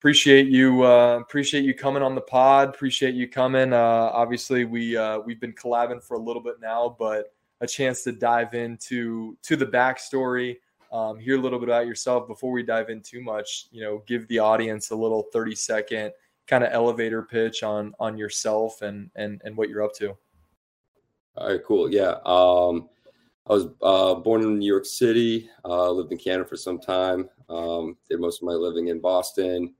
Appreciate you coming on the pod. Appreciate you coming. Obviously, we've been collabing for a little bit now, but a chance to dive into the backstory, hear a little bit about yourself before we dive in too much. You know, give the audience a little 30-second kind of elevator pitch on yourself and what you're up to. All right, cool. Yeah, I was born in New York City. Lived in Canada for some time. Did most of my living in Boston.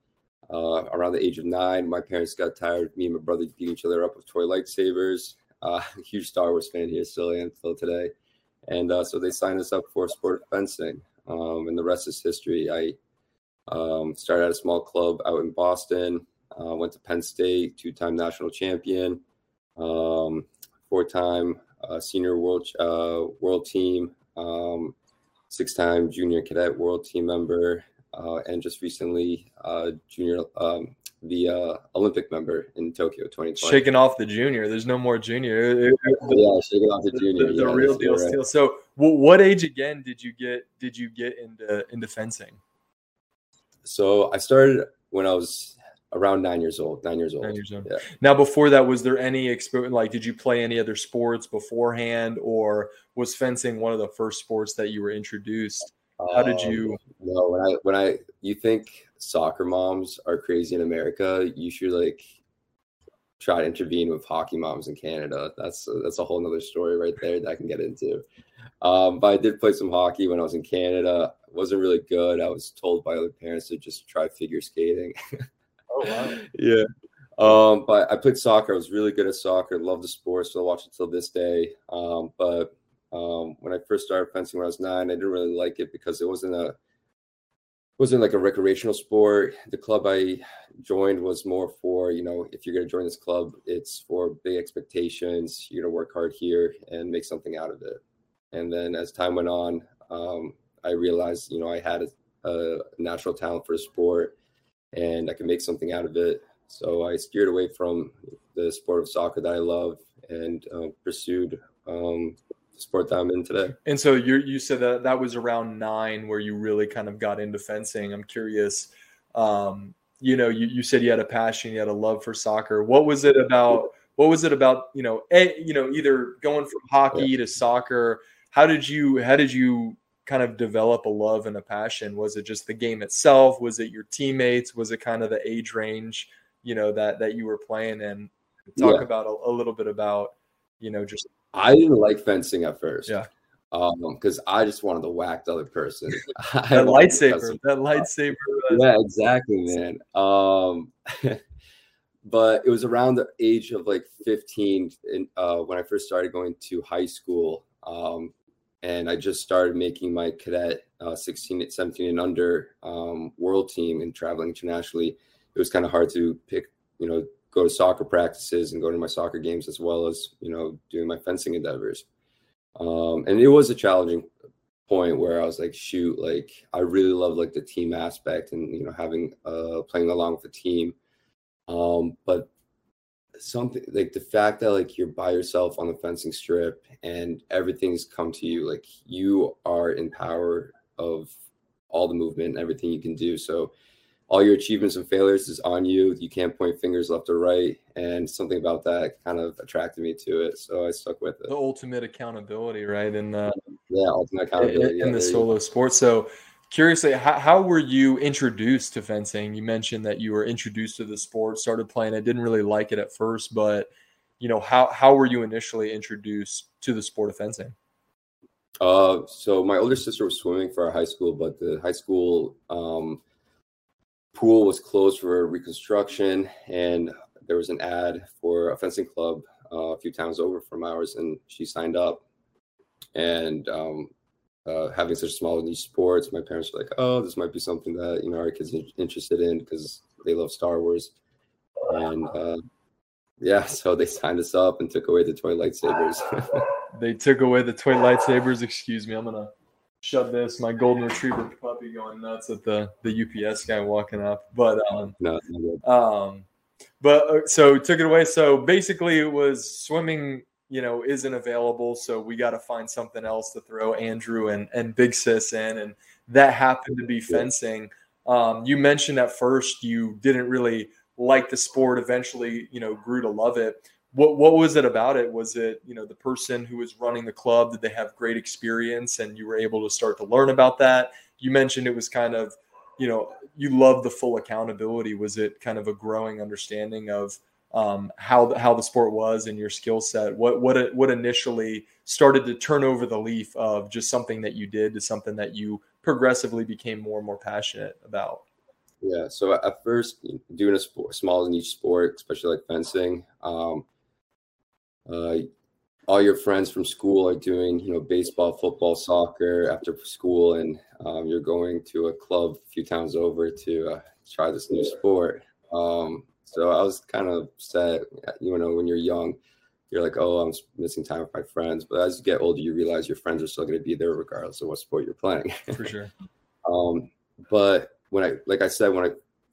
Around the age of 9, my parents got tired. Me and my brother beat each other up with toy lightsabers. Huge Star Wars fan here, still am, till today. And so they signed us up for sport fencing. And the rest is history. I started at a small club out in Boston. Went to Penn State, 2-time national champion, 4-time senior world team, 6-time junior cadet world team member. And just recently, junior, the Olympic member in Tokyo 2020. Shaking off the junior. There's no more junior. Yeah, shaking off the junior. The yeah, real deal, right. Still. So, what age again did you get into fencing? So I started when I was around 9 years old. 9 years old. Yeah. Now, before that, was there any experience? Like, did you play any other sports beforehand, or was fencing one of the first sports that you were introduced? How did you? No, when I you think soccer moms are crazy in America, you should like try to intervene with hockey moms in Canada. That's a whole nother story right there that I can get into. But I did play some hockey when I was in Canada. It wasn't really good. I was told by other parents to just try figure skating. Oh wow! Yeah. But I played soccer. I was really good at soccer. Loved the sport. Still watch it till this day. When I first started fencing when I was 9, I didn't really like it because it wasn't like a recreational sport. The club I joined was more for, you know, if you're going to join this club, it's for big expectations. You're going to work hard here and make something out of it. And then as time went on, I realized, you know, I had a natural talent for the sport and I could make something out of it. So I steered away from the sport of soccer that I love and pursued sport that I'm in today. And so you said that was around 9 where you really kind of got into fencing. I'm curious, you know, you said you had a passion, you had a love for soccer. What was it about, you know, either going from hockey to soccer, how did you kind of develop a love and a passion? Was it just the game itself? Was it your teammates? Was it kind of the age range, you know, that you were playing? And talk about a little bit about, you know, just I didn't like fencing at first, because I just wanted to whack the other person. That lightsaber. Yeah, exactly, man. But it was around the age of like 15 when I first started going to high school, and I just started making my cadet 16, 17 and under world team and traveling internationally. It was kind of hard to pick, you know, go to soccer practices and go to my soccer games as well as, you know, doing my fencing endeavors. And it was a challenging point where I was like, shoot, like I really love like the team aspect and, you know, having playing along with the team. But something like the fact that like you're by yourself on the fencing strip and everything's come to you, like you are in power of all the movement and everything you can do. So all your achievements and failures is on you. You can't point fingers left or right. And something about that kind of attracted me to it. So I stuck with it. The ultimate accountability, right? And ultimate accountability. In the solo sport. So curiously, how were you introduced to fencing? You mentioned that you were introduced to the sport, started playing it, didn't really like it at first, but you know, how were you initially introduced to the sport of fencing? So my older sister was swimming for our high school, but the high school pool was closed for reconstruction, and there was an ad for a fencing club a few towns over from ours, and she signed up. And having such small niche sports, my parents were like, oh, this might be something that, you know, our kids are interested in because they love Star Wars. And so they signed us up and took away the toy lightsabers. They took away the toy lightsabers. Excuse me, I'm going to shut this, my golden retriever puppy going nuts at the UPS guy walking up. But so took it away. So basically it was swimming, you know, isn't available. So we got to find something else to throw Andrew and Big Sis in. And that happened to be fencing. You mentioned at first you didn't really like the sport, eventually, you know, grew to love it. What was it about it? Was it, you know, the person who was running the club, did they have great experience and you were able to start to learn about that? You mentioned it was kind of, you know, you love the full accountability. Was it kind of a growing understanding of how the sport was and your skill set? What initially started to turn over the leaf of just something that you did to something that you progressively became more and more passionate about? Yeah. So at first, doing a sport, small in each sport, especially like fencing, all your friends from school are doing, you know, baseball, football, soccer after school, and you're going to a club a few times over to try this new sport. So I was kind of upset, you know, when you're young, you're like, oh, I'm missing time with my friends. But as you get older, you realize your friends are still going to be there regardless of what sport you're playing. For sure. But when I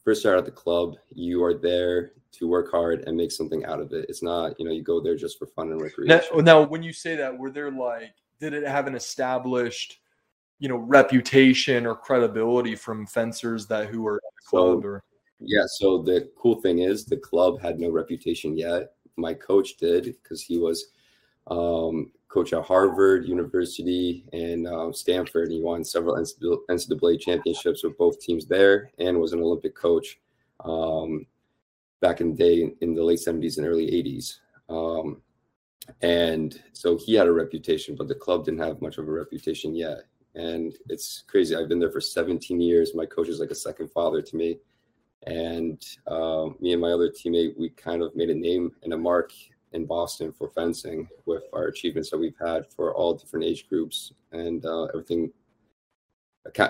first started at the club, you are there to work hard and make something out of it. It's not, you know, you go there just for fun and recreation. Now, when you say that, were there like, did it have an established, you know, reputation or credibility from fencers that who were at the club? Yeah. So the cool thing is the club had no reputation yet. My coach did, because he was coach at Harvard University and Stanford. He won several NCAA championships with both teams there, and was an Olympic coach back in the day in the late 70s and early 80s. And so he had a reputation, but the club didn't have much of a reputation yet. And it's crazy. I've been there for 17 years. My coach is like a second father to me. And me and my other teammate, we kind of made a name and a mark in Boston for fencing with our achievements that we've had for all different age groups, and everything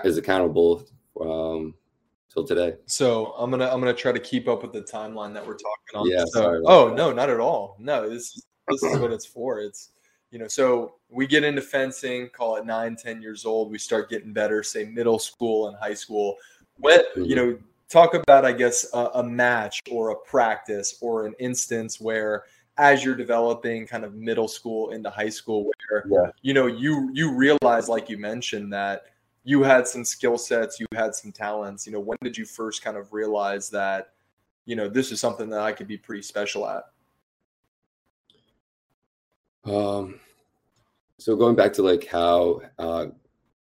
is accountable till today. So I'm gonna try to keep up with the timeline that we're talking on. Yeah. So, sorry. No, not at all. No, this is what it's for. It's, you know, so we get into fencing, call it 9-10 years old. We start getting better, say middle school and high school. When you know, talk about, I guess, a match or a practice or an instance where, as you're developing kind of middle school into high school, where, you know, you realize, like you mentioned, that you had some skill sets, you had some talents. You know, when did you first kind of realize that, you know, this is something that I could be pretty special at? So going back to like how,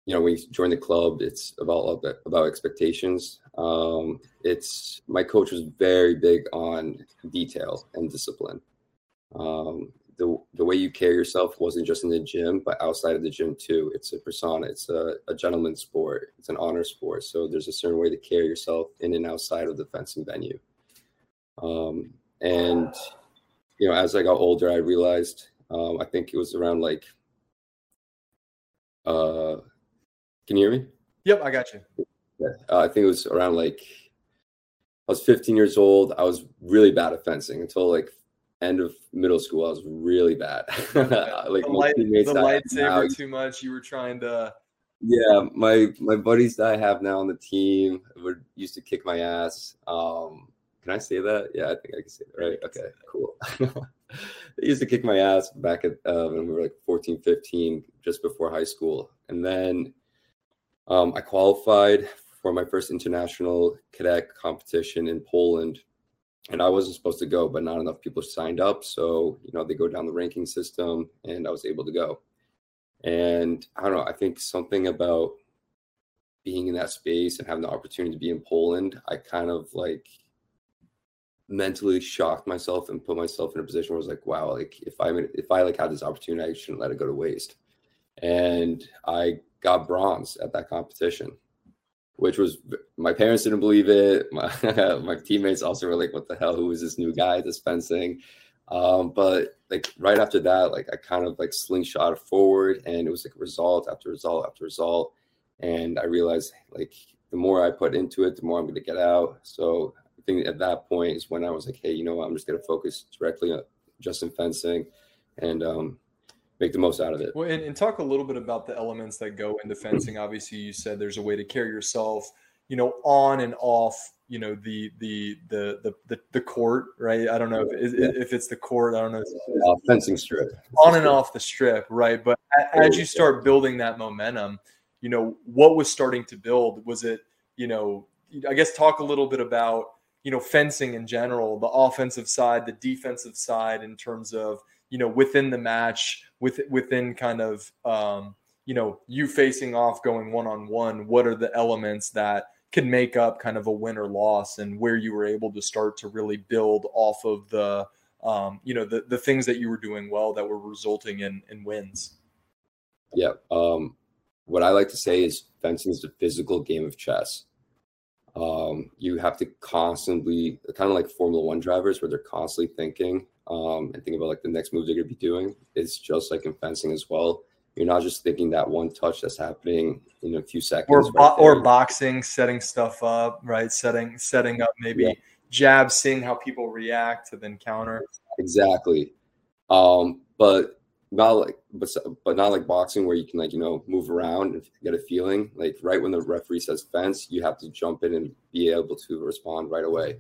you know, when you join the club, it's about expectations. It's, my coach was very big on detail and discipline. The way you carry yourself wasn't just in the gym, but outside of the gym too. It's a persona. It's a gentleman's sport. It's an honor sport. So there's a certain way to carry yourself in and outside of the fencing venue. And, you know, as I got older, I realized, I think it was around like, can you hear me? Yep, I got you. Yeah. I think it was around like, I was 15 years old. I was really bad at fencing until like end of middle school. I was really bad. Like the lightsaber too much. You were trying to. Yeah, my buddies that I have now on the team used to kick my ass. Can I say that? Yeah, I think I can say that. Right. Okay, cool. They used to kick my ass back at when we were like 14, 15, just before high school. And then I qualified for my first international cadet competition in Poland. And I wasn't supposed to go, but not enough people signed up. So, you know, they go down the ranking system, and I was able to go. And I don't know, I think something about being in that space and having the opportunity to be in Poland, I kind of like mentally shocked myself and put myself in a position where I was like, wow, like if I like had this opportunity, I shouldn't let it go to waste. And I got bronze at that competition, which was, my parents didn't believe it. My teammates also were like, what the hell, who is this new guy, this fencing? But like right after that, like I kind of like slingshot forward, and it was like result after result after result. And I realized like the more I put into it, the more I'm going to get out. So I think at that point is when I was like, hey, you know what? I'm just going to focus directly on just in fencing and make the most out of it. Well, and talk a little bit about the elements that go into fencing. Obviously, you said there's a way to carry yourself, you know, on and off, you know, the court, right? I don't know if it's the court. I don't know. Fencing strip. On and off the strip, right? But as you start building that momentum, you know, what was starting to build? Was it, you know, I guess talk a little bit about, you know, fencing in general, the offensive side, the defensive side, in terms of, you know, within the match, within kind of, you know, you facing off, going one-on-one, what are the elements that can make up kind of a win or loss, and where you were able to start to really build off of the, you know, the things that you were doing well that were resulting in wins? Yeah. What I like to say is fencing is the physical game of chess. You have to constantly, kind of like Formula One drivers where they're constantly thinking and thinking about like the next move they're going to be doing. It's just like in fencing as well. You're not just thinking that one touch that's happening in a few seconds. Or boxing, setting stuff up, right? Setting up maybe jabs, seeing how people react to then counter. Exactly. But not like boxing where you can, like, you know, move around and get a feeling. Like right when the referee says fence, you have to jump in and be able to respond right away.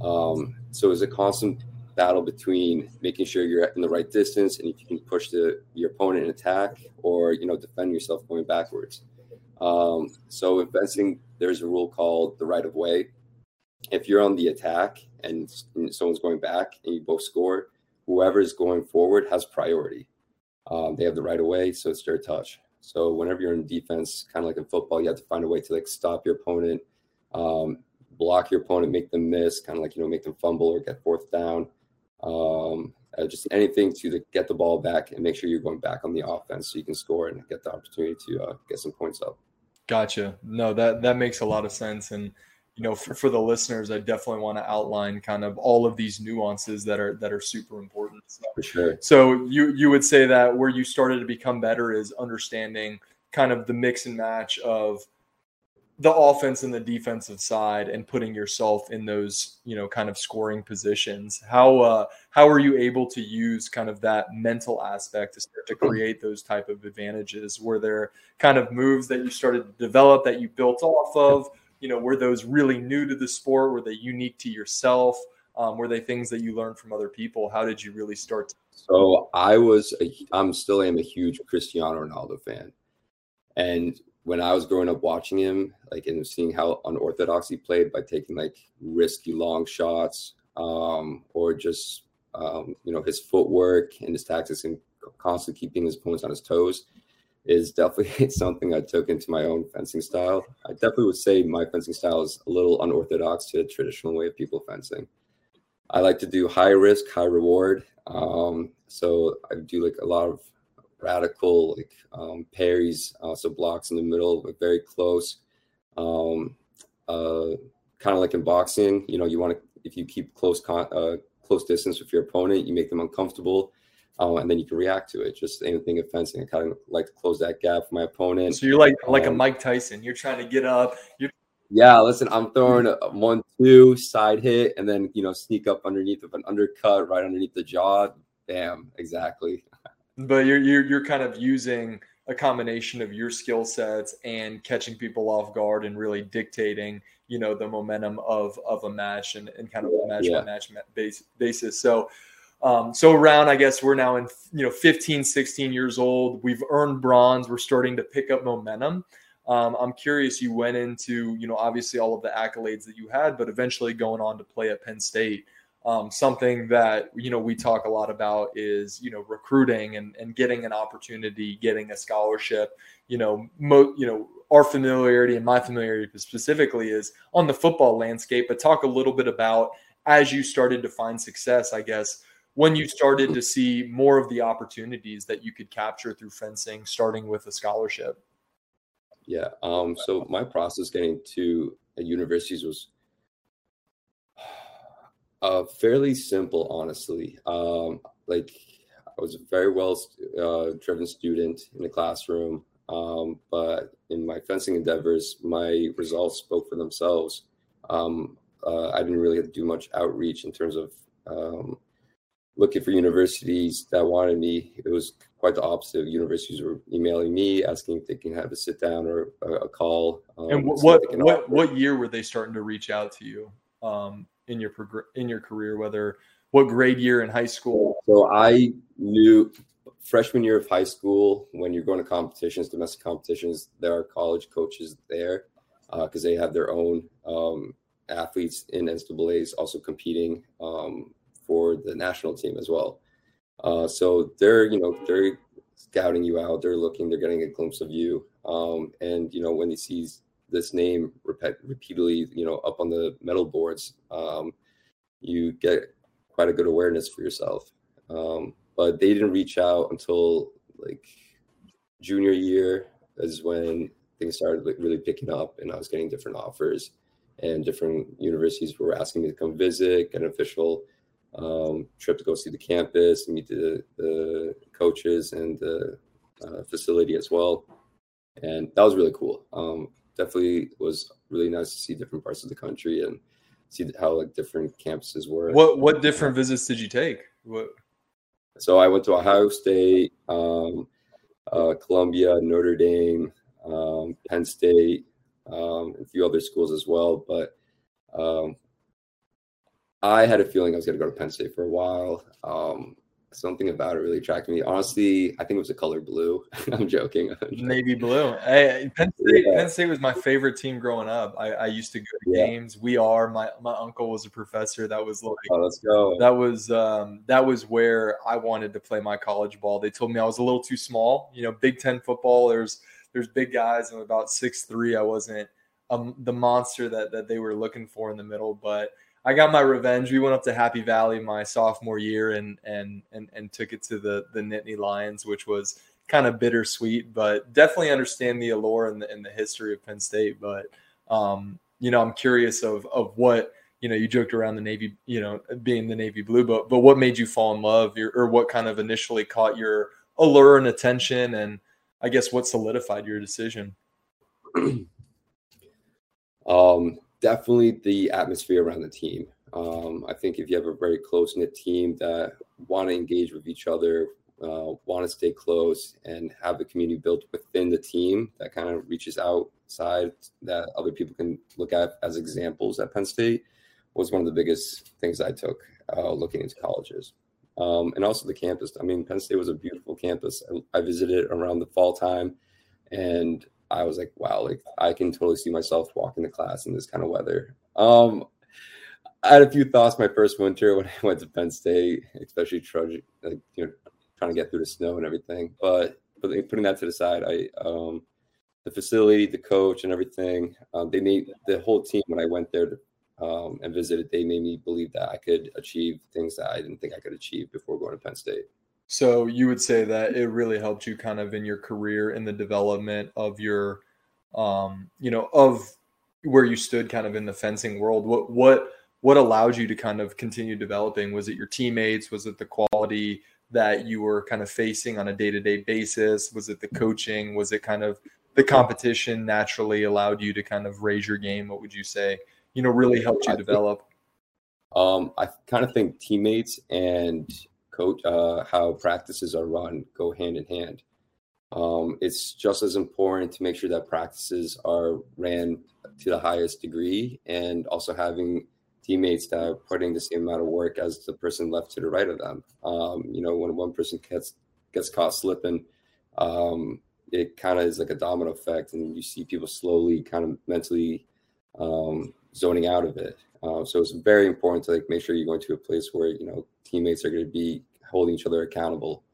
So it's a constant battle between making sure you're in the right distance and if you can push your opponent in attack or, you know, defend yourself going backwards. So in fencing, there's a rule called the right of way. If you're on the attack and someone's going back and you both score, whoever is going forward has priority. They have the right of way, so it's their touch. So whenever you're in defense, kind of like in football, you have to find a way to like stop your opponent, block your opponent, make them miss, kind of like, you know, make them fumble or get fourth down. Just anything to get the ball back and make sure you're going back on the offense so you can score and get the opportunity to get some points up. Gotcha. No, that makes a lot of sense. And, you know, for the listeners, I definitely want to outline kind of all of these nuances that are super important. So, for sure. So you would say that where you started to become better is understanding kind of the mix and match of the offense and the defensive side and putting yourself in those, you know, kind of scoring positions. How are you able to use kind of that mental aspect to start to create those type of advantages? Were there kind of moves that you started to develop that you built off of? You know, were those really new to the sport? Were they unique to yourself? Were they things that you learned from other people? How did you really start? So I'm still a huge Cristiano Ronaldo fan. And when I was growing up watching him, like, and seeing how unorthodox he played by taking like risky long shots, or just, you know, his footwork and his tactics and constantly keeping his opponents on his toes, is definitely something I took into my own fencing style. I definitely would say my fencing style is a little unorthodox to the traditional way of people fencing. I like to do high risk, high reward. So I do like a lot of radical, like parries, so blocks in the middle, like very close. Kind of like in boxing, you know, you want to, if you keep close distance with your opponent, you make them uncomfortable. And then you can react to it. Just anything of fencing. I kind of like to close that gap for my opponent. So you're like a Mike Tyson. You're trying to get up. Yeah, listen, I'm throwing a 1-2 side hit and then, you know, sneak up underneath of an undercut right underneath the jaw. Bam, exactly. But you're kind of using a combination of your skill sets and catching people off guard and really dictating, you know, the momentum of a match and kind of a match basis. So around, I guess we're now in, you know, 15, 16 years old, we've earned bronze. We're starting to pick up momentum. I'm curious, you went into, you know, obviously all of the accolades that you had, but eventually going on to play at Penn State. Something that, you know, we talk a lot about is, you know, recruiting and getting an opportunity, getting a scholarship. You know, our familiarity and my familiarity specifically is on the football landscape, but talk a little bit about as you started to find success, I guess, when you started to see more of the opportunities that you could capture through fencing, starting with a scholarship? Yeah. So my process getting to universities was fairly simple, honestly. Like I was a very well driven student in the classroom, but in my fencing endeavors, my results spoke for themselves. I didn't really do much outreach in terms of looking for universities that wanted me. It was quite the opposite. Universities were emailing me, asking if they can have a sit down or a call. And what year were they starting to reach out to you in your career? What grade year in high school? So I knew freshman year of high school, when you're going to competitions, domestic competitions, there are college coaches there. because they have their own athletes in NCAAs also competing for the national team as well. So they're, you know, they're scouting you out. They're looking, they're getting a glimpse of you. And, you know, when he sees this name repeatedly, you know, up on the medal boards, you get quite a good awareness for yourself. But they didn't reach out until like junior year is when things started like really picking up, and I was getting different offers and different universities were asking me to come visit, get an official trip to go see the campus and meet the coaches and the facility as well. And that was really cool. Definitely was really nice to see different parts of the country and see how like different campuses were. What different visits did you take? So I went to Ohio State, Columbia, Notre Dame, Penn State, a few other schools as well. But I had a feeling I was going to go to Penn State for a while. Something about it really attracted me. Honestly, I think it was the color blue. I'm joking. Navy blue. Hey, Penn State was my favorite team growing up. I used to go to games. We are. My uncle was a professor. That was like, oh, let's go. That was where I wanted to play my college ball. They told me I was a little too small. You know, Big Ten football, there's big guys. I'm about 6'3". I wasn't the monster that they were looking for in the middle, but I got my revenge. We went up to Happy Valley my sophomore year and took it to the Nittany Lions, which was kind of bittersweet, but definitely understand the allure and the history of Penn State. But you know, I'm curious of what, you know, you joked around the Navy, you know, being the Navy blue, but what made you fall in love, or what kind of initially caught your allure and attention, and I guess what solidified your decision? Definitely the atmosphere around the team. I think if you have a very close-knit team that want to engage with each other, want to stay close and have a community built within the team that kind of reaches outside, that other people can look at as examples at Penn State, was one of the biggest things I took looking into colleges. And also the campus. I mean, Penn State was a beautiful campus. I visited around the fall time, and I was like, wow, like I can totally see myself walking to class in this kind of weather. I had a few thoughts my first winter when I went to Penn State, especially trudging, like, you know, trying to get through the snow and everything. But putting that to the side, I the facility, the coach, and everything, they made the whole team when I went there and visited. They made me believe that I could achieve things that I didn't think I could achieve before going to Penn State. So you would say that it really helped you kind of in your career, in the development of your, you know, of where you stood kind of in the fencing world. What allowed you to kind of continue developing? Was it your teammates? Was it the quality that you were kind of facing on a day-to-day basis? Was it the coaching? Was it kind of the competition naturally allowed you to kind of raise your game? What would you say, you know, really helped you develop? I kind of think teammates and coach, how practices are run go hand in hand. It's just as important to make sure that practices are ran to the highest degree, and also having teammates that are putting the same amount of work as the person left to the right of them. You know, when one person gets caught slipping, it kind of is like a domino effect, and you see people slowly kind of mentally zoning out of it. So it's very important to like make sure you're going to a place where, you know, teammates are going to be holding each other accountable.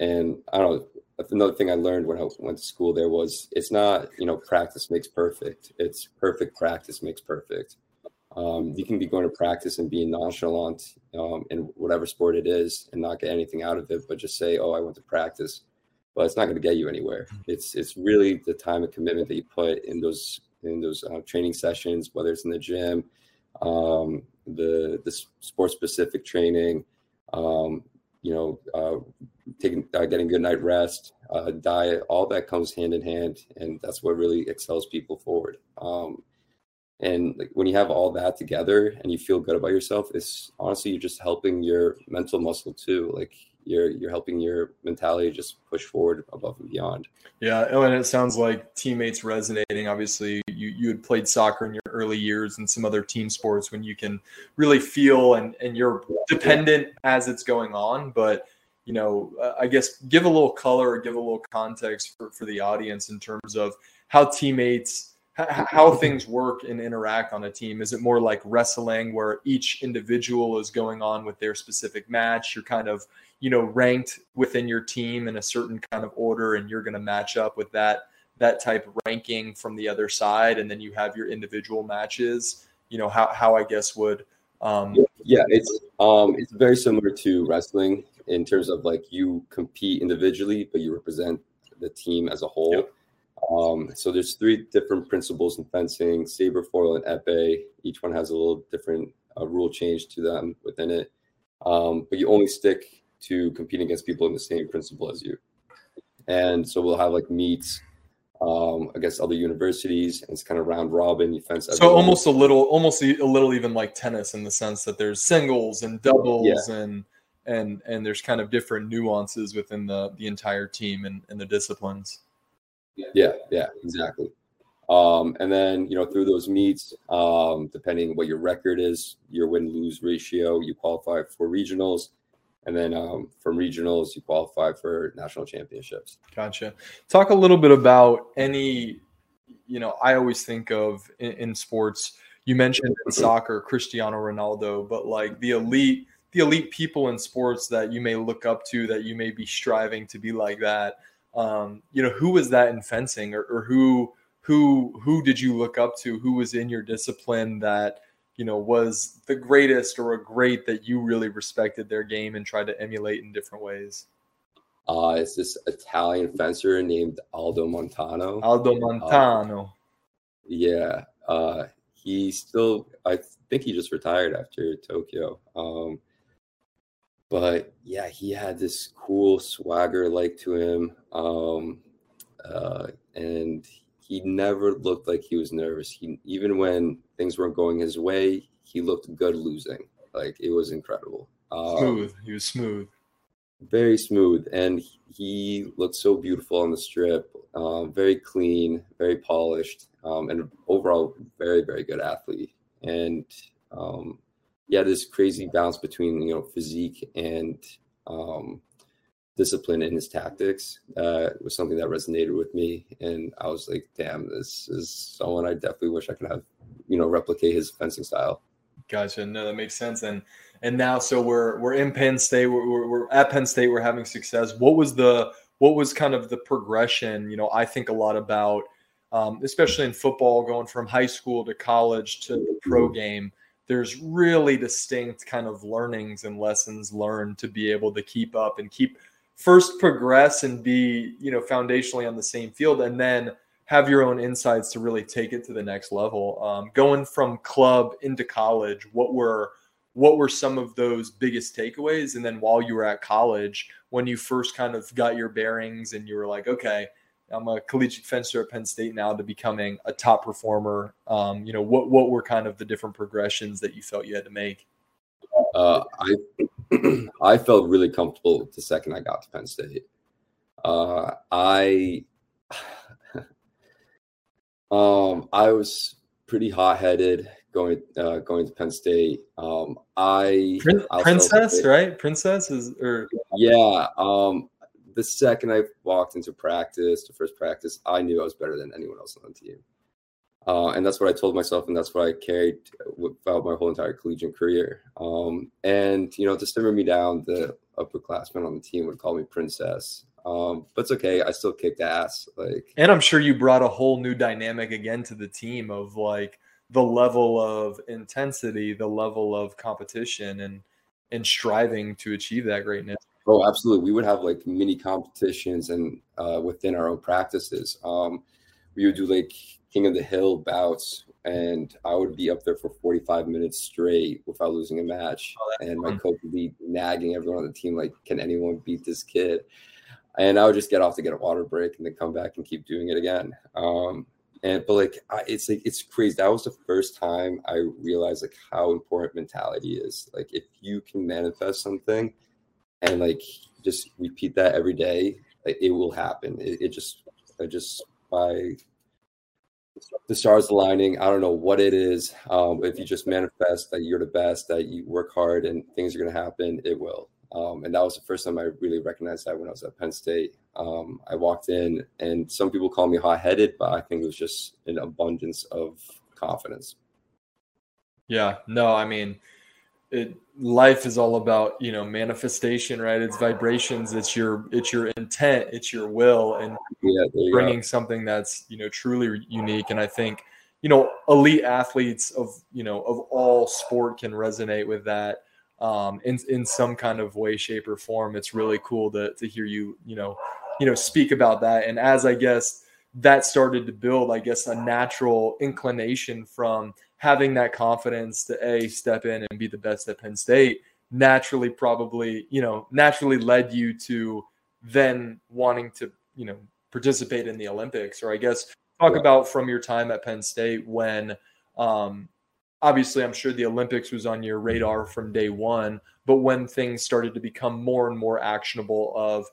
And I don't know, another thing I learned when I went to school there was, it's not, you know, practice makes perfect. It's perfect practice makes perfect. You can be going to practice and being nonchalant in whatever sport it is and not get anything out of it, but just say, oh, I went to practice. But it's not going to get you anywhere. It's really the time and commitment that you put in those training sessions, whether it's in the gym, the sports specific training, you know, getting good night rest, diet, all that comes hand in hand, and that's what really excels people forward. And like, when you have all that together and you feel good about yourself, it's honestly, you're just helping your mental muscle too. Like you're helping your mentality just push forward above and beyond. Yeah. And it sounds like teammates resonating. Obviously you had played soccer in your early years and some other team sports when you can really feel and you're dependent as it's going on. But, you know, I guess give a little color or give a little context for the audience in terms of how teammates, how things work and interact on a team? Is it more like wrestling where each individual is going on with their specific match? You're kind of, you know, ranked within your team in a certain kind of order, and you're going to match up with that type of ranking from the other side. And then you have your individual matches, you know, how I guess would. Yeah, it's very similar to wrestling in terms of like you compete individually, but you represent the team as a whole. Yep. So there's three different principles in fencing: saber, foil, and épée. Each one has a little different rule change to them within it. But you only stick to competing against people in the same principle as you. And so we'll have like meets against other universities, and it's kind of round robin. You fence. So almost a little even like tennis in the sense that there's singles and doubles, yeah. and there's kind of different nuances within the entire team and the disciplines. Yeah, exactly. And then, you know, through those meets, depending what your record is, your win-lose ratio, you qualify for regionals. And then from regionals, you qualify for national championships. Gotcha. Talk a little bit about any, you know, I always think of in sports, you mentioned in soccer, Cristiano Ronaldo, but like the elite people in sports that you may look up to, that you may be striving to be like that. You know, who was that in fencing, or who did you look up to? Who was in your discipline that, you know, was the greatest or a great that you really respected their game and tried to emulate in different ways? It's this Italian fencer named Aldo Montano. Yeah. He still, I think he just retired after Tokyo. But yeah, he had this cool swagger like to him. And he never looked like he was nervous. Even when things weren't going his way, he looked good losing. Like, it was incredible. Smooth. He was smooth. Very smooth. And he looked so beautiful on the strip. Very clean, very polished, and overall very, very good athlete. And he had this crazy balance between, you know, physique and discipline in his tactics. It was something that resonated with me, and I was like, damn, this is someone I definitely wish I could have, you know, replicate his fencing style. Gotcha. No, that makes sense. And now, so we're in Penn State. We're at Penn State. We're having success. What was kind of the progression? You know, I think a lot about, especially in football, going from high school to college to the pro game. There's really distinct kind of learnings and lessons learned to be able to keep up and progress and be, you know, foundationally on the same field, and then have your own insights to really take it to the next level. Going from club into college, what were some of those biggest takeaways? And then while you were at college, when you first kind of got your bearings and you were like, okay, I'm a collegiate fencer at Penn State now to becoming a top performer. You know, what were kind of the different progressions that you felt you had to make? I felt really comfortable the second I got to Penn State. I was pretty hot-headed going to Penn State. Yeah. The second I walked into practice, the first practice, I knew I was better than anyone else on the team. And that's what I told myself, and that's what I carried about my whole entire collegiate career. And, you know, to simmer me down, the upperclassmen on the team would call me princess. But it's okay. I still kicked ass. And I'm sure you brought a whole new dynamic again to the team of, like, the level of intensity, the level of competition, and striving to achieve that greatness. Oh, absolutely. We would have like mini competitions and within our own practices. We would do like King of the Hill bouts, and I would be up there for 45 minutes straight without losing a match. And my coach would be nagging everyone on the team, like, can anyone beat this kid? And I would just get off to get a water break and then come back and keep doing it again. It's crazy. That was the first time I realized like how important mentality is. Like, if you can manifest something and like just repeat that every day, like, it will happen. It just by the stars aligning, I don't know what it is. If you just manifest that you're the best, that you work hard and things are going to happen, it will. And that was the first time I really recognized that when I was at Penn State. I walked in, and some people call me hot-headed, but I think it was just an abundance of confidence. Yeah, no, I mean, life is all about, you know, manifestation, right? It's vibrations. It's your intent. It's your will, and bringing something that's, you know, truly unique. And I think, you know, elite athletes of all sport can resonate with that. In some kind of way, shape, or form. It's really cool to hear you, you know, speak about that. And as I guess that started to build, I guess, a natural inclination from having that confidence to step in and be the best at Penn State naturally probably, you know, naturally led you to then wanting to, you know, participate in the Olympics, or I guess talk about from your time at Penn State when, obviously, I'm sure the Olympics was on your radar from day one, but when things started to become more and more actionable of,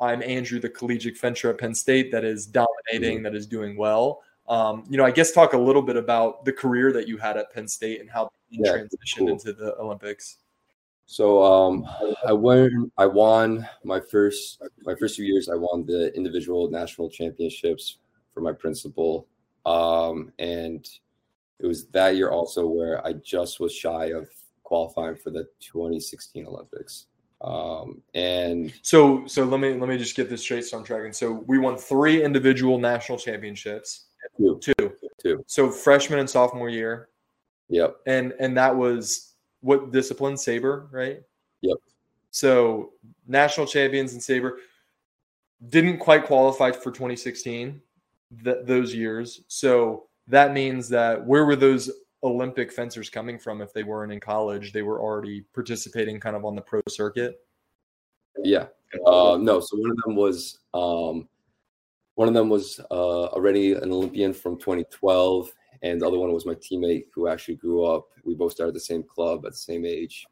I'm Andrew, the collegiate fencer at Penn State that is dominating, that is doing well. You know, I guess talk a little bit about the career that you had at Penn State and how you transitioned into the Olympics. So I won my first few years. I won the individual national championships for my principal, and it was that year also where I just was shy of qualifying for the 2016 Olympics. And so let me just get this straight. So I'm tracking. So we won 3 individual national championships. Two. So freshman and sophomore year. Yep. And that was what discipline? Saber, right? Yep. So national champions in Saber, didn't quite qualify for 2016 those years. So that means that where were those Olympic fencers coming from? If they weren't in college, they were already participating kind of on the pro circuit. Yeah. No. So one of them was already an Olympian from 2012. And the other one was my teammate who actually grew up. We both started the same club at the same age,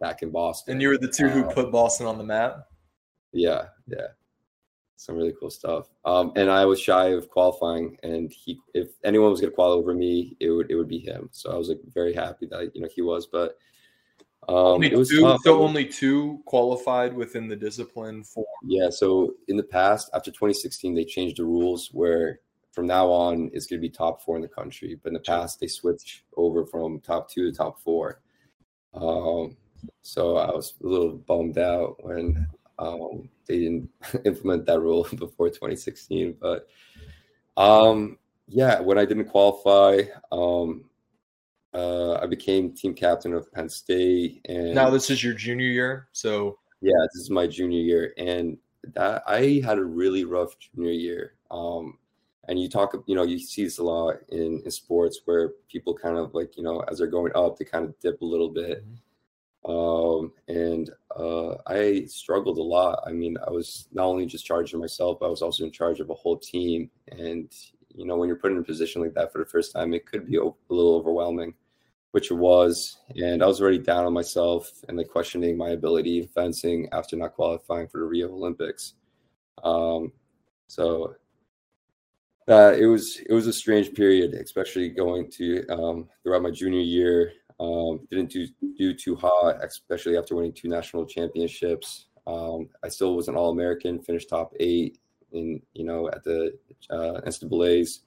back in Boston. And you were the two who put Boston on the map. Yeah. Yeah. Some really cool stuff. And I was shy of qualifying, and if anyone was going to qualify over me, it would be him. So I was like very happy that, you know, he was, but it was tough. So only 2 qualified within the discipline for. Yeah. So in the past, after 2016, they changed the rules where from now on it's going to be top 4 in the country. But in the past they switched over from top 2 to top 4. So I was a little bummed out when, they didn't implement that rule before 2016, but when I didn't qualify, I became team captain of Penn State. And now this is your junior year, so yeah, this is my junior year, and that I had a really rough junior year. And you see this a lot in sports where people kind of like, you know, as they're going up, they kind of dip a little bit. Mm-hmm. I struggled a lot. I mean, I was not only just charging myself, but I was also in charge of a whole team. And, you know, when you're put in a position like that for the first time, it could be a little overwhelming, which it was. And I was already down on myself and like questioning my ability in fencing after not qualifying for the Rio Olympics. It was a strange period, especially going to, throughout my junior year. Didn't do too hot, especially after winning 2 national championships. I still was an All-American, finished top 8 in, you know, at the NCAAs,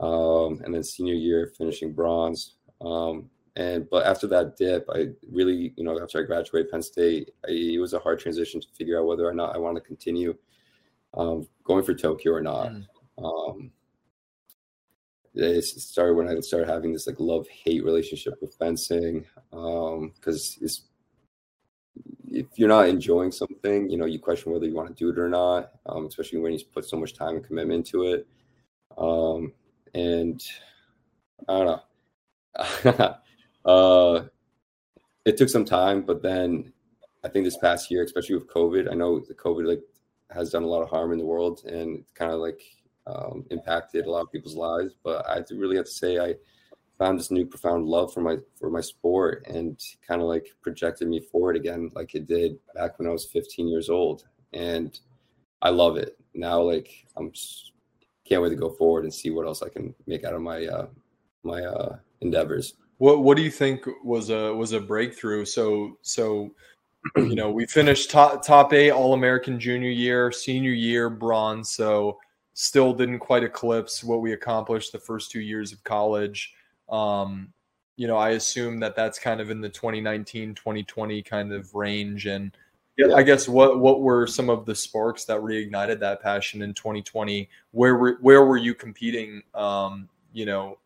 and then senior year finishing bronze. But after that dip, I really, you know, after I graduated Penn State, it was a hard transition to figure out whether or not I want to continue going for Tokyo or not. It started when I started having this like love-hate relationship with fencing, because if you're not enjoying something, you know, you question whether you want to do it or not, especially when you put so much time and commitment into it. And I don't know. It took some time, but then I think this past year, especially with COVID, I know the COVID like has done a lot of harm in the world, and kind of like impacted a lot of people's lives, but I really have to say I found this new profound love for my sport, and kind of like projected me forward again like it did back when I was 15 years old, and I love it now. Like can't wait to go forward and see what else I can make out of my endeavors. What do you think was a breakthrough? So you know, we finished top eight All-American junior year, senior year, bronze. So still didn't quite eclipse what we accomplished the first 2 years of college. You know, I assume that that's kind of in the 2019, 2020 kind of range. And yeah, I guess what were some of the sparks that reignited that passion in 2020? Where were you competing, you know,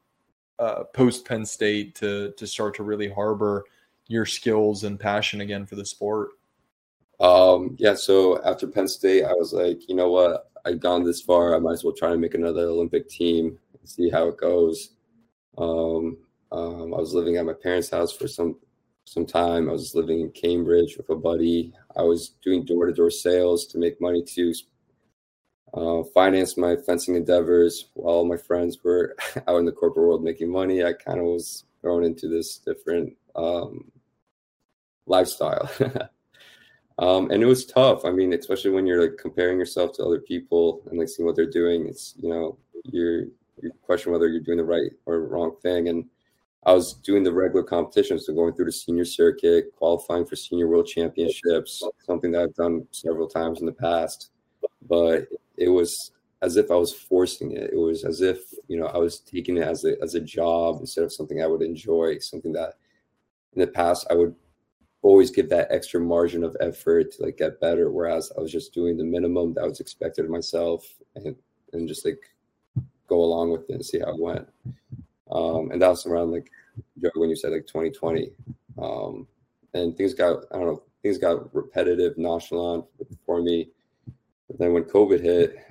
post Penn State to start to really harbor your skills and passion again for the sport? Yeah. So after Penn State, I was like, you know what, I've gone this far. I might as well try and make another Olympic team and see how it goes. I was living at my parents' house for some time. I was living in Cambridge with a buddy. I was doing door-to-door sales to make money to finance my fencing endeavors while my friends were out in the corporate world making money. I kind of was thrown into this different lifestyle. And it was tough. I mean, especially when you're like comparing yourself to other people and like seeing what they're doing, it's, you know, you question whether you're doing the right or wrong thing. And I was doing the regular competitions, so going through the senior circuit, qualifying for senior world championships, something that I've done several times in the past. But it was as if I was forcing it. It was as if, you know, I was taking it as a job instead of something I would enjoy, something that in the past I would always give that extra margin of effort to like get better, whereas I was just doing the minimum that was expected of myself and just like go along with it and see how it went. And that was around like when you said like 2020, and things got repetitive, nonchalant for me. But then when COVID hit,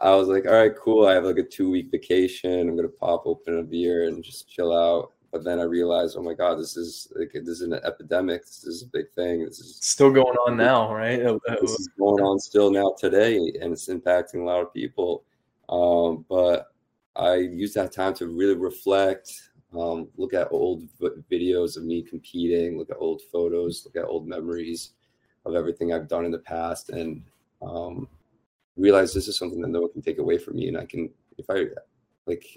I was like, all right, cool. I have like a 2-week vacation. I'm going to pop open a beer and just chill out. But then I realized, oh my God, this is an epidemic. This is a big thing. This is still going on now, right? This is going on still now today, and it's impacting a lot of people. But I used that time to really reflect, look at old videos of me competing, look at old photos, look at old memories of everything I've done in the past, and realize this is something that no one can take away from me. And I can,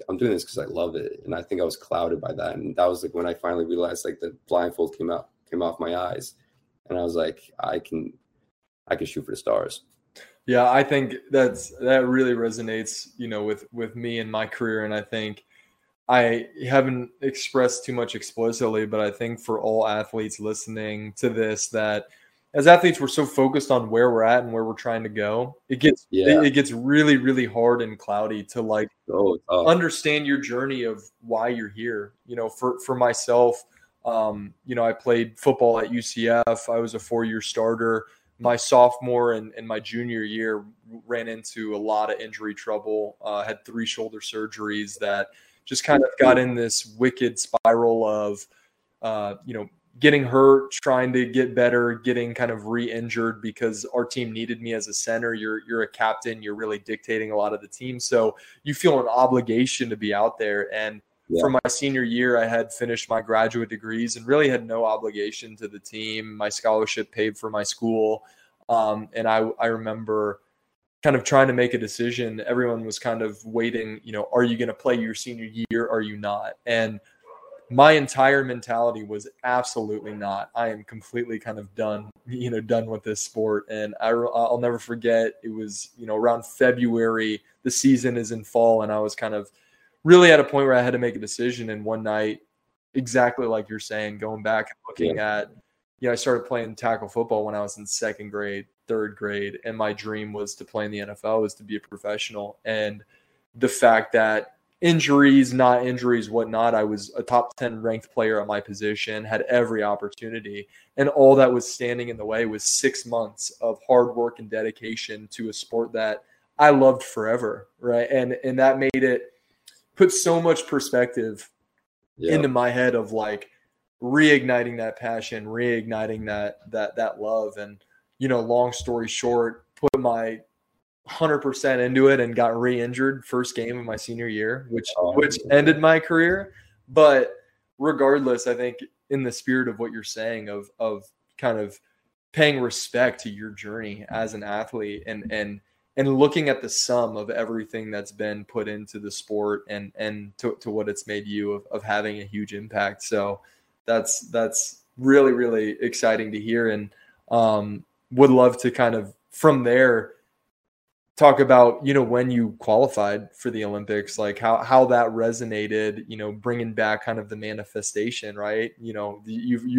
I'm doing this because I love it. And I think I was clouded by that. And that was like when I finally realized like the blindfold came off my eyes, and I was like, I can shoot for the stars. Yeah, I think that really resonates, you know, with me and my career. And I think I haven't expressed too much explicitly, but I think for all athletes listening to this, that as athletes, we're so focused on where we're at and where we're trying to go. It gets really, really hard and cloudy to like understand your journey of why you're here. You know, for myself, you know, I played football at UCF. I was a 4-year starter. My sophomore and my junior year ran into a lot of injury trouble, had 3 shoulder surgeries that just kind of got in this wicked spiral of, you know, getting hurt, trying to get better, getting kind of re-injured because our team needed me as a center. You're a captain. You're really dictating a lot of the team. So you feel an obligation to be out there. And for my senior year, I had finished my graduate degrees and really had no obligation to the team. My scholarship paid for my school. And I remember kind of trying to make a decision. Everyone was kind of waiting, you know, are you going to play your senior year? Are you not? And my entire mentality was absolutely not. I am completely kind of done with this sport. And I'll never forget. It was, you know, around February, the season is in fall. And I was kind of really at a point where I had to make a decision. And one night, exactly like you're saying, going back and looking at, you know, I started playing tackle football when I was in 2nd grade, 3rd grade. And my dream was to play in the NFL, was to be a professional. And the fact that injuries, not injuries, whatnot, I was a top 10 ranked player at my position, had every opportunity. And all that was standing in the way was 6 months of hard work and dedication to a sport that I loved forever. Right. And that made it, put so much perspective into my head of like reigniting that passion, reigniting that love. And, you know, long story short, put my 100% into it and got re-injured first game of my senior year, which ended my career. But regardless, I think in the spirit of what you're saying of kind of paying respect to your journey as an athlete and looking at the sum of everything that's been put into the sport and to what it's made you of having a huge impact. So that's really, really exciting to hear. And would love to kind of from there talk about, you know, when you qualified for the Olympics, like how that resonated, you know, bringing back kind of the manifestation, right? You know, you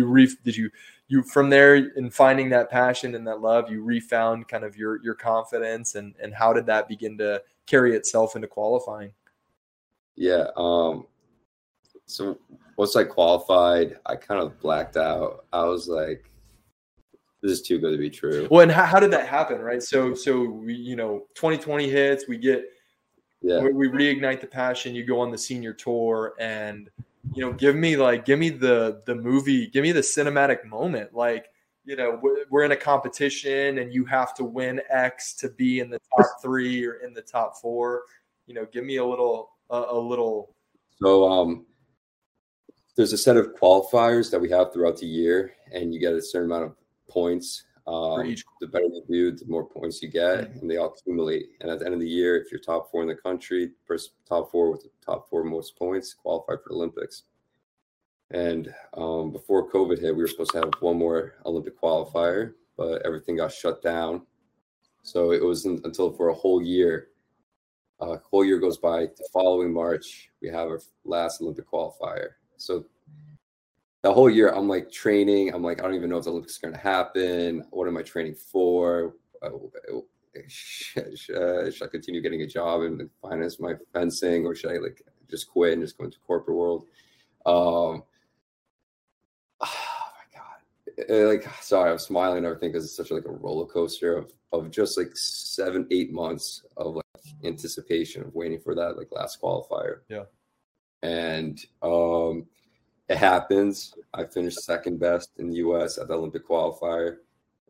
from there and finding that passion and that love, you refound kind of your confidence, and how did that begin to carry itself into qualifying? Yeah. So once I qualified, I kind of blacked out. I was like, this is too good to be true. Well, and how did that happen, right? So we, you know, 2020 hits, we reignite the passion. You go on the senior tour, and you know, give me the movie, give me the cinematic moment. Like, you know, we're in a competition, and you have to win X to be in the top three or in the top four. You know, give me a little. So there's a set of qualifiers that we have throughout the year, and you get a certain amount of points. The better you do, the more points you get, and they all accumulate. And at the end of the year, if you're top four in the country, first top four with the top four most points qualify for the Olympics. And before COVID hit, we were supposed to have one more Olympic qualifier, but everything got shut down. So it wasn't until for a whole year. A whole year goes by. The following March, we have our last Olympic qualifier. So the whole year, I'm like training. I'm like, I don't even know if the Olympics are going to happen. What am I training for? Should I continue getting a job and finance my fencing, or should I like just quit and just go into corporate world? Oh my God. Sorry, I was smiling and everything because it's such like a roller coaster of just like 7-8 months of like anticipation of waiting for that like last qualifier. Yeah. And it happens. I finished second best in the U.S. at the Olympic qualifier,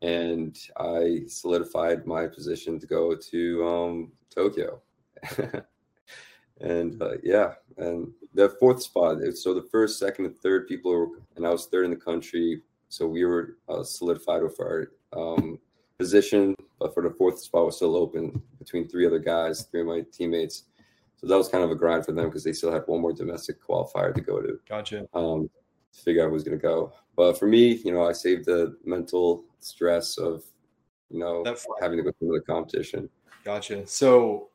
and I solidified my position to go to Tokyo. And and the fourth spot. So the first, second, and third people, and I was third in the country. So we were solidified with our position, but for the fourth spot was still open between three other guys, three of my teammates. So that was kind of a grind for them because they still had one more domestic qualifier to go to. Gotcha. To figure out who's going to go. But for me, you know, I saved the mental stress of, you know, having to go through the competition. Gotcha. So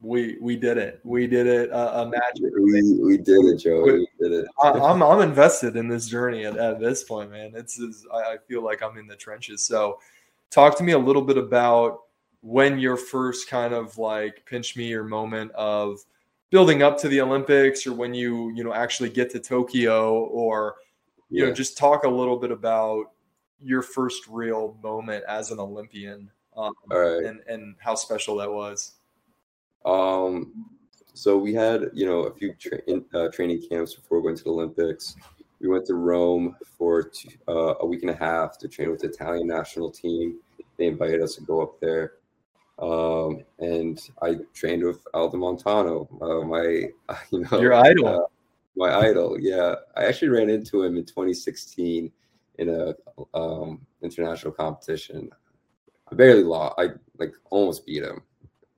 we did it. We did it. Imagine we did it, Joe. We did it. I'm invested in this journey at this point, man. I feel like I'm in the trenches. So talk to me a little bit about when your first kind of like pinch me or moment of building up to the Olympics, or when you actually get to Tokyo, or, you know, just talk a little bit about your first real moment as an Olympian, all right, and how special that was. So we had, you know, a few training camps before going to the Olympics. We went to Rome for a week and a half to train with the Italian national team. They invited us to go up there. And I trained with Aldo Montano, your idol, my idol. Yeah. I actually ran into him in 2016 in a, international competition. I barely lost. I like almost beat him.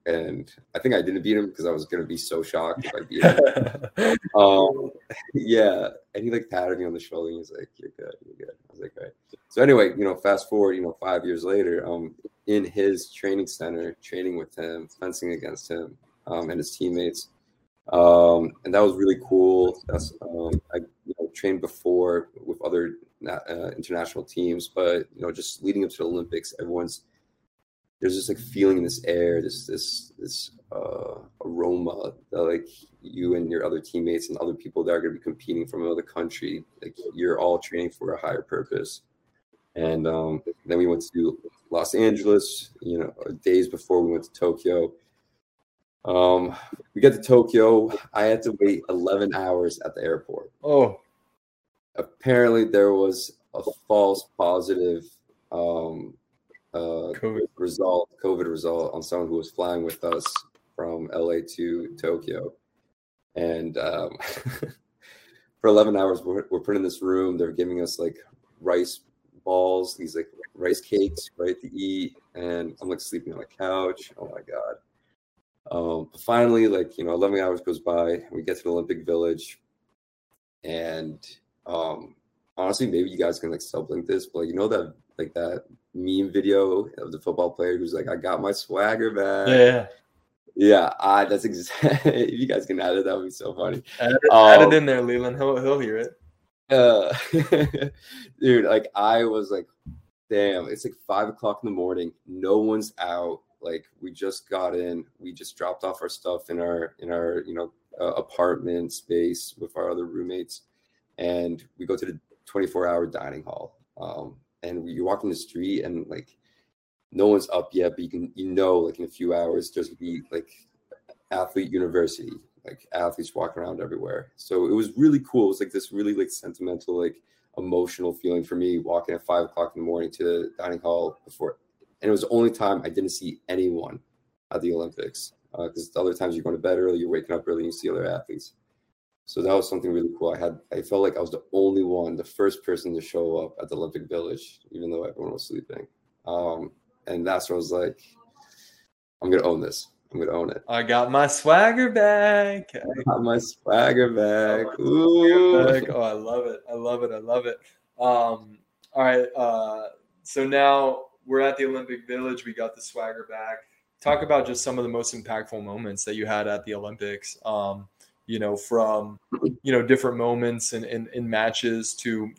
And I think I didn't beat him because I was going to be so shocked if I beat him. Yeah. And he like patted me on the shoulder and he's like, "You're good, you're good." I was like, "All right." So anyway, you know, fast forward, you know, 5 years later, in his training center, training with him, fencing against him, and his teammates. And that was really cool. That's, I trained before with other international teams, but, you know, just leading up to the Olympics, there's this like feeling in this air, this aroma that like you and your other teammates and other people that are going to be competing from another country, like you're all training for a higher purpose. And then we went to Los Angeles, you know, days before we went to Tokyo. We got to Tokyo. I had to wait 11 hours at the airport. Oh, apparently there was a false positive COVID result on someone who was flying with us from LA to Tokyo. And for 11 hours, we're put in this room. They're giving us like rice balls, these like rice cakes, right, to eat. And I'm like sleeping on a couch. Oh my God. Finally, like, you know, 11 hours goes by. We get to the Olympic Village. And honestly, maybe you guys can like sublink this, but you know that like that meme video of the football player who's like, I got my swagger back. Yeah. That's exactly. If you guys can add it, that would be so funny. Add it in there, Leland. He'll hear it. Dude, like I was like, damn, it's like 5 o'clock in the morning. No one's out. Like we just got in. We just dropped off our stuff in our apartment space with our other roommates, and we go to the 24-hour dining hall. And you walk in the street and like no one's up yet, but you can, like in a few hours there's gonna be like athlete university, like athletes walking around everywhere. So it was really cool. It was like this really like sentimental, like emotional feeling for me walking at 5 o'clock in the morning to the dining hall before. And it was the only time I didn't see anyone at the Olympics, because the other times you're going to bed early, you're waking up early, and you see other athletes. So that was something really cool. I felt like I was the only one, the first person to show up at the Olympic Village, even though everyone was sleeping. And that's when I was like, I'm going to own this. I'm going to own it. I got my swagger back. I got my swagger back. Ooh. Oh, I love it. I love it. I love it. All right. So now we're at the Olympic Village. We got the swagger back. Talk about just some of the most impactful moments that you had at the Olympics, from, different moments in matches to,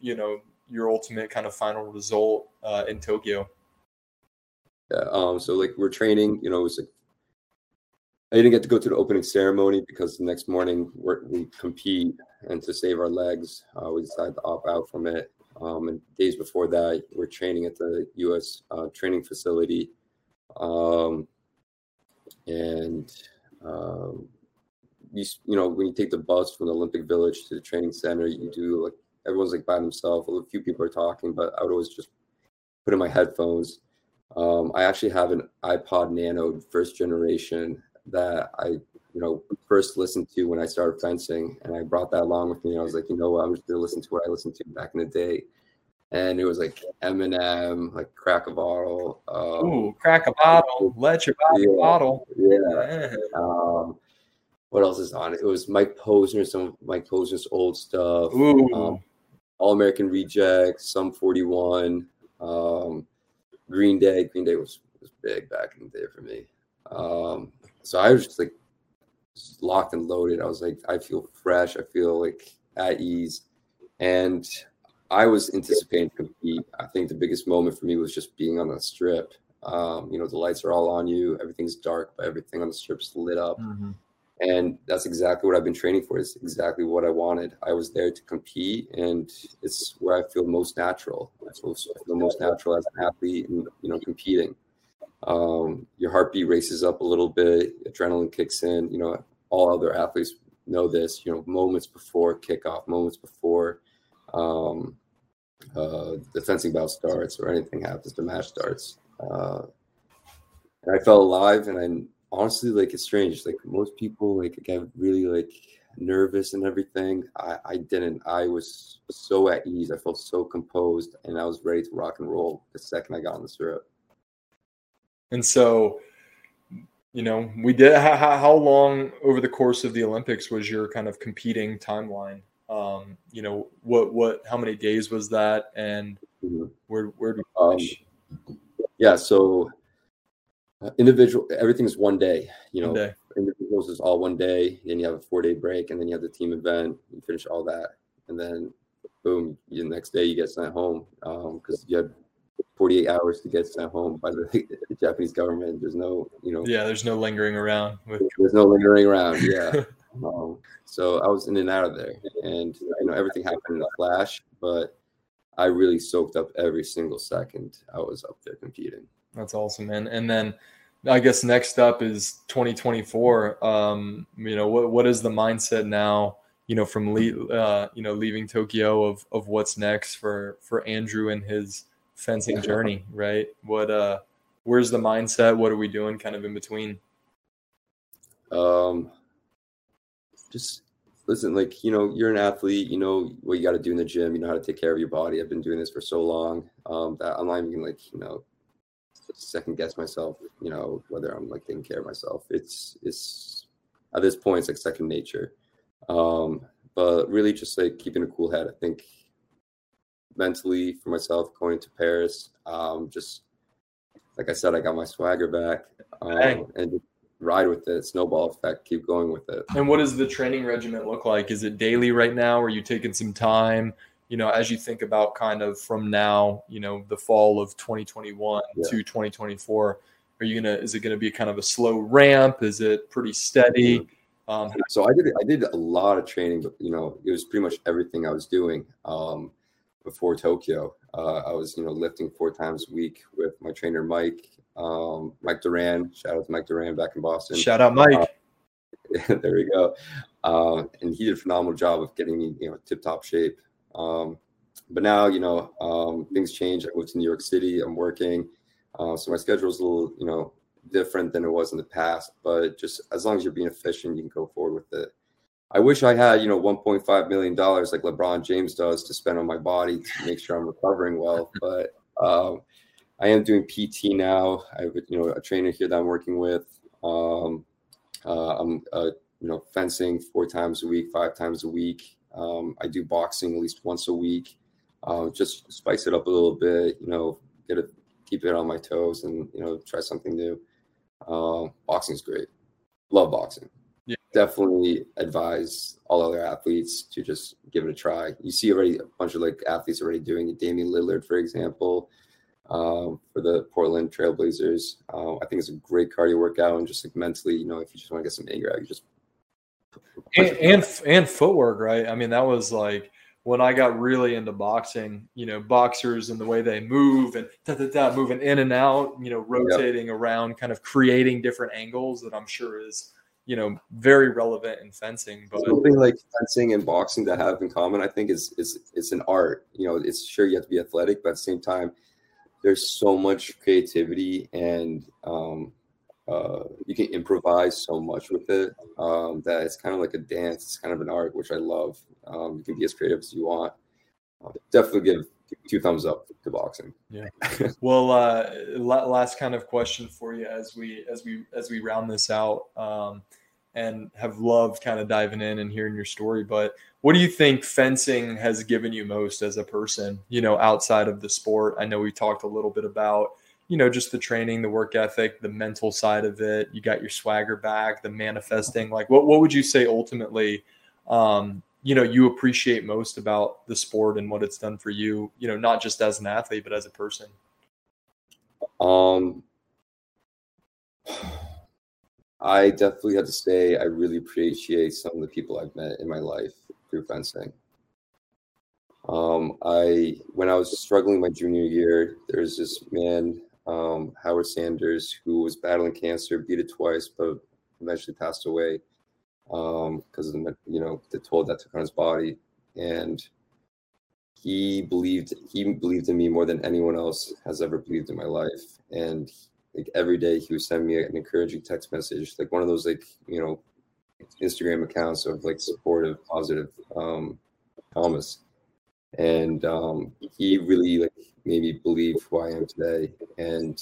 your ultimate kind of final result in Tokyo. Yeah. So like we're training, it was like, I didn't get to go to the opening ceremony because the next morning we compete, and to save our legs, we decided to opt out from it. And days before that, we're training at the U.S. Training facility. When you take the bus from the Olympic Village to the training center, you do like everyone's like by themselves. A few people are talking, but I would always just put in my headphones. I actually have an iPod Nano, first generation, that I first listened to when I started fencing, and I brought that along with me. I was like, I'm just gonna listen to what I listened to back in the day, and it was like Eminem, like Crack a Bottle. Ooh, Crack a Bottle, let your body bottle. Yeah. What else is on it? It was Mike Posner, some of Mike Posner's old stuff. Ooh. All-American Rejects, Sum 41, Green Day. Green Day was big back in the day for me. So I was just like locked and loaded. I was like, I feel fresh. I feel like at ease. And I was anticipating to compete. I think the biggest moment for me was just being on the strip. The lights are all on you. Everything's dark, but everything on the strip's lit up. Mm-hmm. And that's exactly what I've been training for. It's exactly what I wanted. I was there to compete, and it's where I feel most natural. I feel the most natural as an athlete and, competing. Your heartbeat races up a little bit, adrenaline kicks in. All other athletes know this, moments before kickoff, moments before the fencing bout starts or anything happens, the match starts. And I felt alive, and I honestly, like, it's strange. Like most people, like, get really like nervous and everything. I didn't. I was so at ease. I felt so composed, and I was ready to rock and roll the second I got on the syrup. And so, we did. How long over the course of the Olympics was your kind of competing timeline? How many days was that, and where did we finish? Yeah. So individual, everything's one day, individuals is all one day. Then you have a 4-day break, and then you have the team event. You finish all that. And then boom, the next day you get sent home. Cause you had 48 hours to get sent home by the Japanese government. There's no, there's no lingering around. There's no lingering around. Yeah. So I was in and out of there, and everything happened in a flash, but I really soaked up every single second I was up there competing. That's awesome, man. And then I guess next up is 2024. What is the mindset now, from leaving Tokyo of what's next for Andrew and his fencing journey, right? Where's the mindset? What are we doing kind of in between? Just listen, like, you're an athlete, what you got to do in the gym, how to take care of your body. I've been doing this for so long, that I'm not even like, second guess myself, whether I'm like taking care of myself. It's at this point, it's like second nature. But really just like keeping a cool head. I think mentally for myself going to Paris. Just like I said, I got my swagger back and just ride with it. Snowball effect. Keep going with it. And what does the training regimen look like? Is it daily right now? Are you taking some time? You know, as you think about kind of from now, you know, the fall of 2021 to 2024, is it going to be kind of a slow ramp? Is it pretty steady? So I did a lot of training, but you know, it was pretty much everything I was doing before Tokyo. I was, you know, lifting 4 times a week with my trainer, Mike Duran. Shout out to Mike Duran back in Boston. Shout out Mike. There we go. And he did a phenomenal job of getting me, you know, tip top shape. But now, you know, things change. I moved to New York City. I'm working. So my schedule is a little, you know, different than it was in the past, but just as long as you're being efficient, you can go forward with it. I wish I had, you know, $1.5 million like LeBron James does to spend on my body to make sure I'm recovering well. But I am doing PT now. I have, you know, a trainer here that I'm working with. I'm, you know, fencing 4 times a week, 5 times a week. I do boxing at least once a week. Just spice it up a little bit, you know, keep it on my toes and, you know, try something new. Boxing's great. Love boxing. Yeah. Definitely advise all other athletes to just give it a try. You see already a bunch of like athletes already doing it. Damian Lillard, for example, for the Portland Trailblazers. I think it's a great cardio workout and just like mentally, you know, if you just want to get some anger out, you just and footwork, right? I mean, that was like when I got really into boxing, you know, boxers and the way they move and moving in and out, you know, rotating around, kind of creating different angles that I'm sure is, you know, very relevant in fencing. But something like fencing and boxing that have in common, I think it's an art. You know, it's sure you have to be athletic, but at the same time, there's so much creativity and you can improvise so much with it that it's kind of like a dance. It's kind of an art, which I love. You can be as creative as you want. I'll definitely give 2 thumbs up to boxing. Yeah. Well, last kind of question for you as we round this out, and have loved kind of diving in and hearing your story, but what do you think fencing has given you most as a person, you know, outside of the sport? I know we talked a little bit about, you know, just the training, the work ethic, the mental side of it. You got your swagger back, the manifesting. Like, what would you say ultimately, you know, you appreciate most about the sport and what it's done for you? You know, not just as an athlete, but as a person. I definitely have to say I really appreciate some of the people I've met in my life through fencing. When I was struggling my junior year, there was this man. Howard Sanders, who was battling cancer, beat it twice, but eventually passed away because of the, you know, the toll that took on his body. And he believed in me more than anyone else has ever believed in my life. And like every day, he would send me an encouraging text message, like one of those like, you know, Instagram accounts of like supportive, positive comments. And he really like made me believe who I am today. And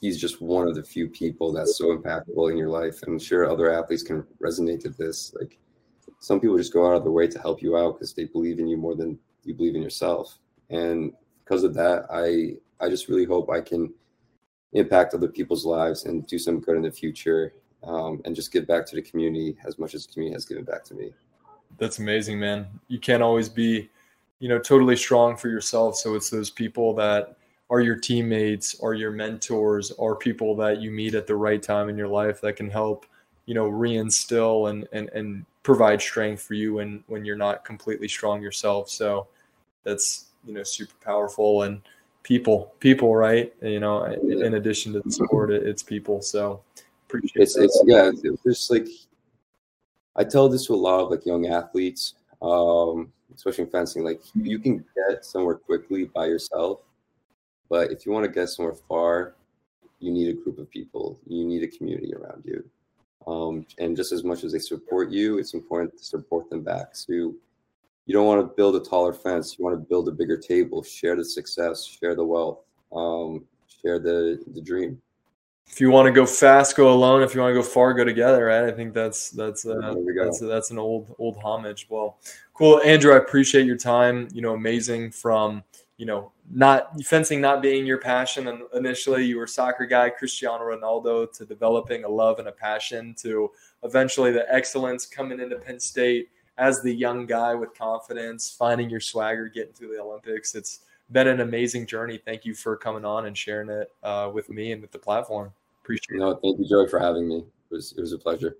he's just one of the few people that's so impactful in your life. I'm sure other athletes can resonate to this. Like some people just go out of their way to help you out because they believe in you more than you believe in yourself. And because of that, I just really hope I can impact other people's lives and do some good in the future, and just give back to the community as much as the community has given back to me. That's amazing, man. You can't always be, you know, totally strong for yourself. So it's those people that are your teammates, are your mentors, are people that you meet at the right time in your life that can help, you know, reinstill and provide strength for you when you're not completely strong yourself. So that's, you know, super powerful. And people, right? You know, in addition to the sport, it's people. So appreciate it. Yeah, it's just like, I tell this to a lot of like young athletes, especially in fencing, like you can get somewhere quickly by yourself, but if you want to get somewhere far, you need a group of people, you need a community around you. And just as much as they support you, it's important to support them back. So you don't want to build a taller fence, you want to build a bigger table, share the success, share the wealth, share the dream. If you want to go fast, go alone. If you want to go far, go together, right? I think that's an old homage. Well, cool, Andrew. I appreciate your time. You know, amazing from, you know, fencing not being your passion, and initially you were a soccer guy, Cristiano Ronaldo, to developing a love and a passion, to eventually the excellence, coming into Penn State as the young guy with confidence, finding your swagger, getting through the Olympics. It's been an amazing journey. Thank you for coming on and sharing it with me and with the platform. Appreciate it. No, thank you, Joey, for having me. It was a pleasure.